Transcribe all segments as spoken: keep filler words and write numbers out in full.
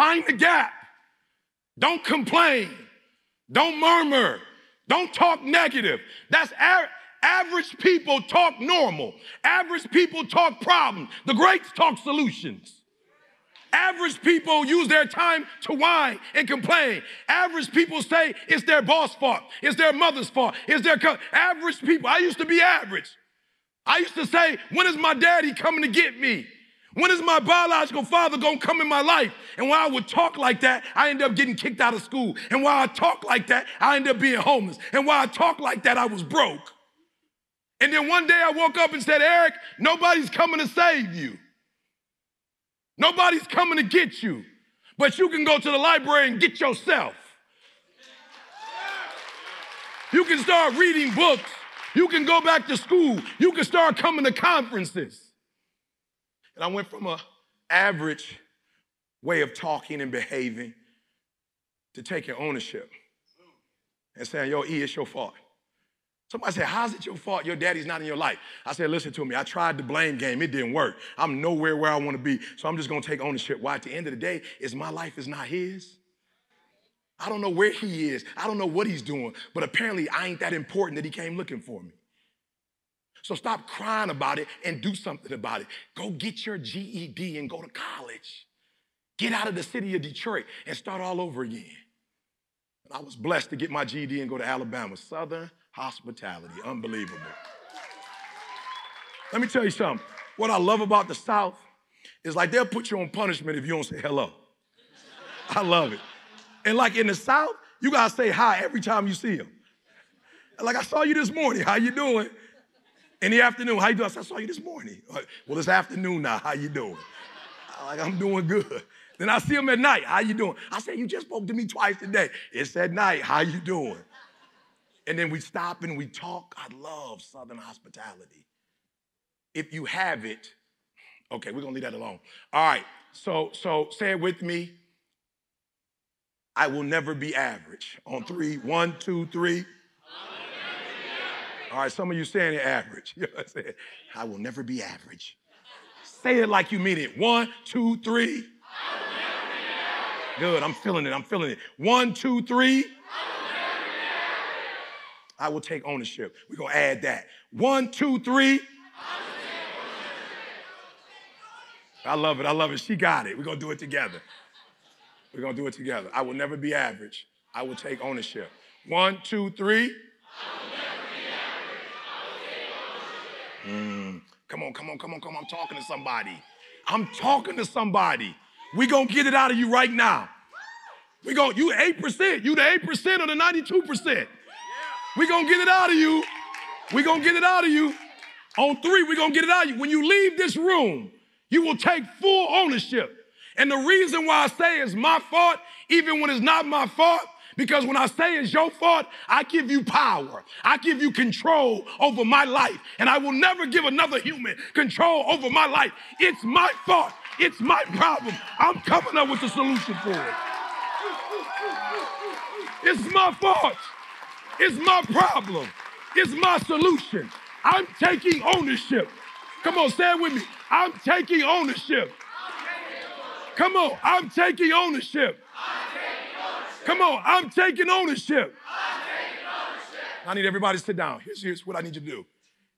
Find the gap. Don't complain. Don't murmur. Don't talk negative. That's Eric. Average people talk normal. Average people talk problems. The greats talk solutions. Average people use their time to whine and complain. Average people say it's their boss's fault. It's their mother's fault. It's their co average people. I used to be average. I used to say, when is my daddy coming to get me? When is my biological father going to come in my life? And while I would talk like that, I ended up getting kicked out of school. And while I talked like that, I ended up being homeless. And while I talked like that, I was broke. And then one day I woke up and said, Eric, nobody's coming to save you. Nobody's coming to get you. But you can go to the library and get yourself. You can start reading books. You can go back to school. You can start coming to conferences. And I went from an average way of talking and behaving to taking ownership and saying, yo, E, it's your fault. Somebody said, how's it your fault your daddy's not in your life? I said, listen to me. I tried the blame game. It didn't work. I'm nowhere where I want to be, so I'm just going to take ownership. Why, at the end of the day, is my life is not his. I don't know where he is. I don't know what he's doing, but apparently I ain't that important that he came looking for me. So stop crying about it and do something about it. Go get your G E D and go to college. Get out of the city of Detroit and start all over again. And I was blessed to get my G E D and go to Alabama, Southern Hospitality, unbelievable. Let me tell you something. What I love about the South is, like, they'll put you on punishment if you don't say hello. I love it. And like in the South, you gotta say hi every time you see them. Like, I saw you this morning, how you doing? In the afternoon, how you doing? I said, I saw you this morning. Well, it's afternoon now, how you doing? Like, I'm doing good. Then I see them at night, how you doing? I said, you just spoke to me twice today. It's at night, how you doing? And then we stop and we talk. I love Southern hospitality. If you have it, okay, we're gonna leave that alone. All right, so, so say it with me. I will never be average. On three, one, two, three. All right, some of you saying it average. You know what I'm saying? I will never be average. Say it like you mean it. One, two, three. I will never be average. Good, I'm feeling it, I'm feeling it. One, two, three. I will take ownership. We're going to add that. One, two, three. I love it. I love it. She got it. We're going to do it together. We're going to do it together. I will never be average. I will take ownership. One, two, three. I will never be average. I will take ownership. Mm. Come on, come on, come on, come on. I'm talking to somebody. I'm talking to somebody. We're going to get it out of you right now. We're going, you eight percent. You the eight percent or the ninety-two percent. We're going to get it out of you. We're going to get it out of you. On three, we're going to get it out of you. When you leave this room, you will take full ownership. And the reason why I say it's my fault, even when it's not my fault, because when I say it's your fault, I give you power. I give you control over my life. And I will never give another human control over my life. It's my fault. It's my problem. I'm coming up with a solution for it. It's my fault. It's my problem. It's my solution. I'm taking ownership. Come on, say it with me. I'm taking ownership. Come on, I'm taking ownership. Come on, I'm taking ownership. I need everybody to sit down. Here's, here's what I need you to do.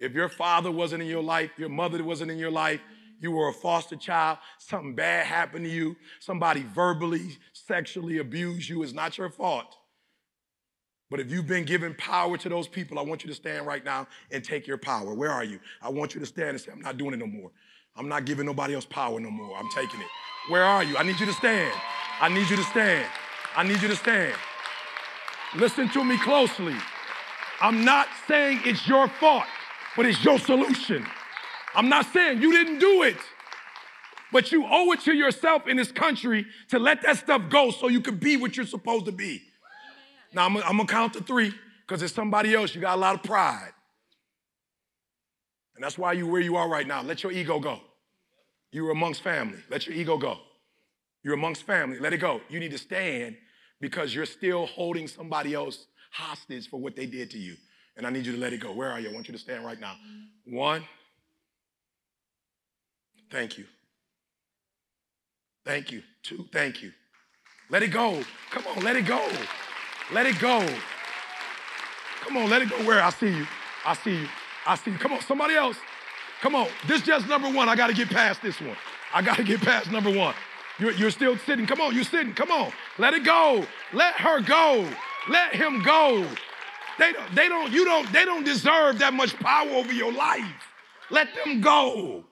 If your father wasn't in your life, your mother wasn't in your life, you were a foster child, something bad happened to you, somebody verbally, sexually abused you, it's not your fault. But if you've been given power to those people, I want you to stand right now and take your power. Where are you? I want you to stand and say, I'm not doing it no more. I'm not giving nobody else power no more. I'm taking it. Where are you? I need you to stand. I need you to stand. I need you to stand. Listen to me closely. I'm not saying it's your fault, but it's your solution. I'm not saying you didn't do it, but you owe it to yourself in this country to let that stuff go so you can be what you're supposed to be. Now, I'm going to count to three because it's somebody else. You got a lot of pride. And that's why you're where you are right now. Let your ego go. You're amongst family. Let your ego go. You're amongst family. Let it go. You need to stand because you're still holding somebody else hostage for what they did to you. And I need you to let it go. Where are you? I want you to stand right now. One. Thank you. Thank you. Two. Thank you. Let it go. Come on, let it go. Let it go. Come on, let it go. Where? I see you. I see you. I see you. Come on, somebody else. Come on. This just number one. I got to get past this one. I got to get past number one. You're, you're still sitting. Come on, you're sitting. Come on. Let it go. Let her go. Let him go. They don't, they don't, you don't, they don't deserve that much power over your life. Let them go.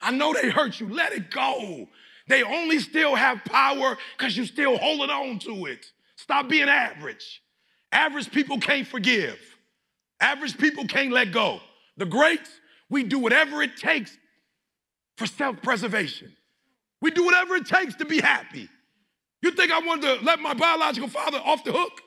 I know they hurt you. Let it go. They only still have power because you're still holding on to it. Stop being average. Average people can't forgive. Average people can't let go. The greats, we do whatever it takes for self-preservation. We do whatever it takes to be happy. You think I wanted to let my biological father off the hook?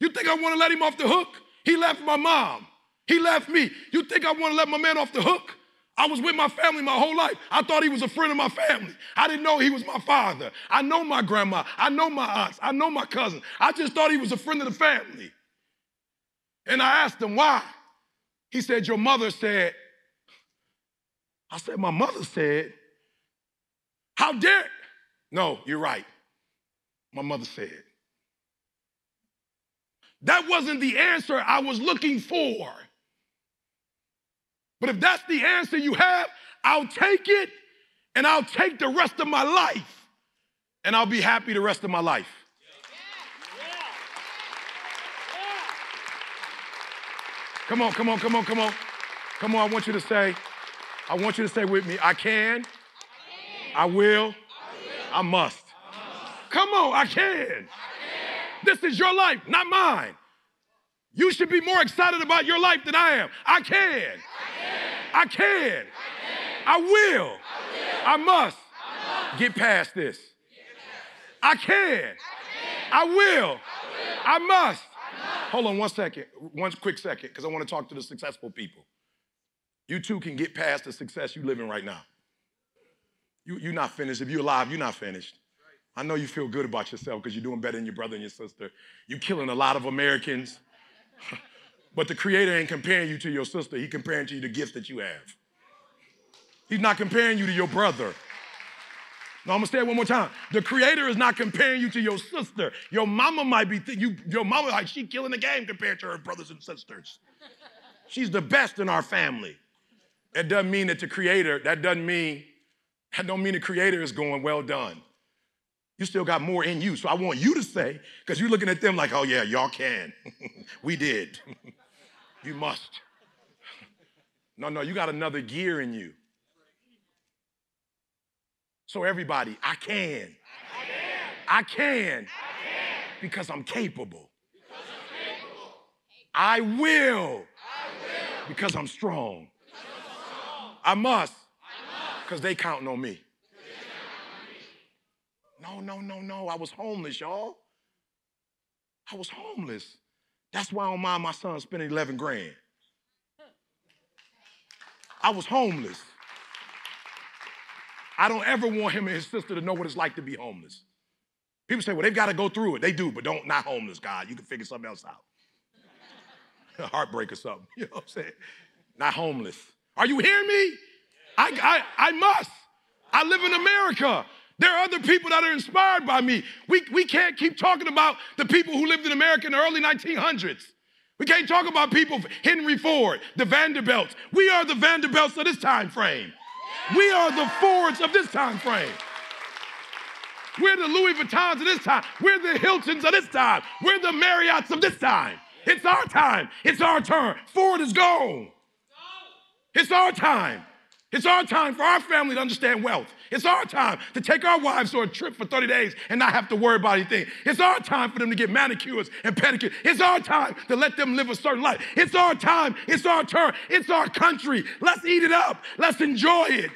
You think I want to let him off the hook? He left my mom. He left me. You think I want to let my man off the hook? I was with my family my whole life. I thought he was a friend of my family. I didn't know he was my father. I know my grandma. I know my aunts. I know my cousins. I just thought he was a friend of the family. And I asked him why. He said, your mother said. I said, my mother said. How dare? No, you're right. My mother said. That wasn't the answer I was looking for. But if that's the answer you have, I'll take it, and I'll take the rest of my life, and I'll be happy the rest of my life. Yeah. Yeah. Yeah. Come on, come on, come on, come on. Come on, I want you to say, I want you to say with me, I can, I, can. I, will, I will, I must. I must. Come on, I can. This is your life, not mine. You should be more excited about your life than I am. I can. I can. I, can. I, can. I, will. I will. I must. I must. Get past this. Get past this. I, can. I can. I will. I, will. I, must. I must. Hold on one second, one quick second, because I want to talk to the successful people. You too can get past the success you're living right now. You, you're not finished. If you're alive, you're not finished. I know you feel good about yourself because you're doing better than your brother and your sister. You're killing a lot of Americans. But the Creator ain't comparing you to your sister. He's comparing to you the gift that you have. He's not comparing you to your brother. No, I'm going to say it one more time. The Creator is not comparing you to your sister. Your mama might be, th- you, your mama, like she's killing the game compared to her brothers and sisters. She's the best in our family. That doesn't mean that the Creator, that doesn't mean, that don't mean the Creator is going, well done. You still got more in you. So I want you to say, because you're looking at them like, oh, yeah, y'all can. We did. You must. No, no, you got another gear in you. So everybody, I can. I can. I can. I can. Because I'm capable. Because I'm capable. I will. I will. Because I'm strong. Because I'm strong. I must. Because they counting on me. No, no, no, no. I was homeless, y'all. I was homeless. That's why I don't mind my son spending eleven grand. I was homeless. I don't ever want him and his sister to know what it's like to be homeless. People say, well, they've got to go through it. They do, but don't, not homeless, God. You can figure something else out. Heartbreak or something. You know what I'm saying? Not homeless. Are you hearing me? I, I, I must. I live in America. There are other people that are inspired by me. We, we can't keep talking about the people who lived in America in the early nineteen hundreds. We can't talk about people, Henry Ford, the Vanderbilts. We are the Vanderbilts of this time frame. We are the Fords of this time frame. We're the Louis Vuittons of this time. We're the Hiltons of this time. We're the Marriotts of this time. It's our time. It's our turn. Ford is gone. It's our time. It's our time for our family to understand wealth. It's our time to take our wives on a trip for thirty days and not have to worry about anything. It's our time for them to get manicures and pedicures. It's our time to let them live a certain life. It's our time. It's our turn. It's our country. Let's eat it up. Let's enjoy it.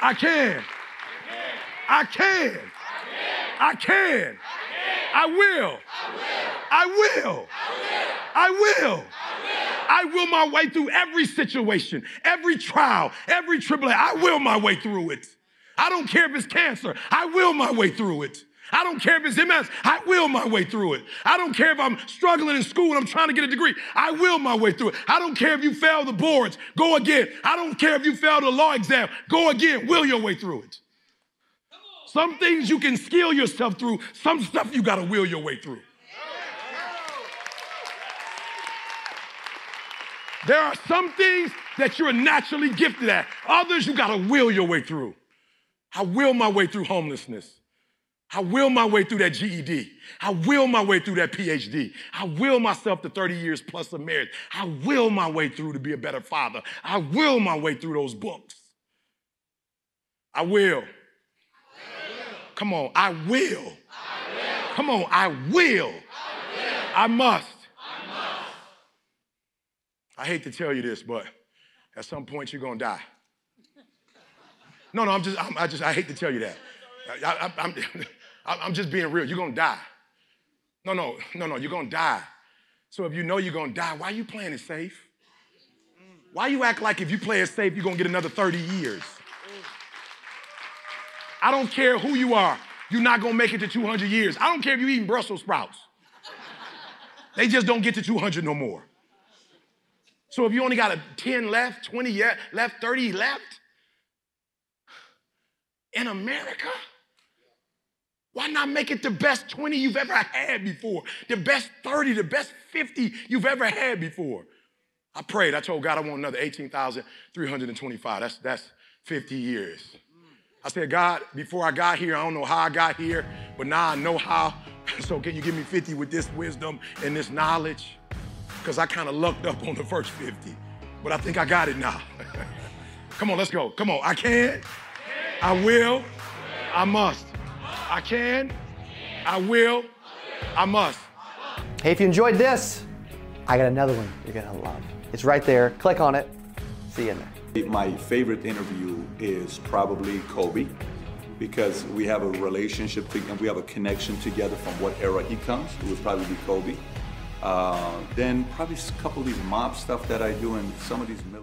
I can. I can. I can. I will. I will. I will. I will my way through every situation, every trial, every tribulation. I will my way through it. I don't care if it's cancer. I will my way through it. I don't care if it's M S, I will my way through it. I don't care if I'm struggling in school and I'm trying to get a degree, I will my way through it. I don't care if you fail the boards, go again. I don't care if you fail the law exam, go again, will your way through it. Some things you can skill yourself through, some stuff you gotta will your way through. There are some things that you're naturally gifted at, others you gotta will your way through. I will my way through homelessness. I will my way through that G E D. I will my way through that P H D. I will myself to thirty years plus of marriage. I will my way through to be a better father. I will my way through those books. I will. I will. Come on, I will. I will. Come on, I will. I will. I must. I must. I hate to tell you this, but at some point you're gonna die. No, no, I'm just, I'm, I just, I hate to tell you that. I, I, I'm, I'm just being real. You're going to die. No, no, no, no. You're going to die. So if you know you're going to die, why are you playing it safe? Why you act like if you play it safe, you're going to get another thirty years? I don't care who you are. You're not going to make it to two hundred years. I don't care if you're eating Brussels sprouts. They just don't get to two hundred no more. So if you only got a ten left, twenty left, thirty left, in America? Why not make it the best twenty you've ever had before? The best thirty, the best fifty you've ever had before? I prayed, I told God I want another eighteen thousand three hundred twenty-five. That's, that's fifty years. I said, God, before I got here, I don't know how I got here, but now I know how. So can you give me fifty with this wisdom and this knowledge? Because I kind of lucked up on the first fifty, but I think I got it now. Come on, let's go. Come on, I can. I will, I must. I can, I will, I must. Hey, if you enjoyed this, I got another one you're gonna love. It's right there, click on it, see you in there. My favorite interview is probably Kobe, because we have a relationship to, and we have a connection together from what era he comes. It would probably be Kobe. Uh, then probably a couple of these mob stuff that I do and some of these military.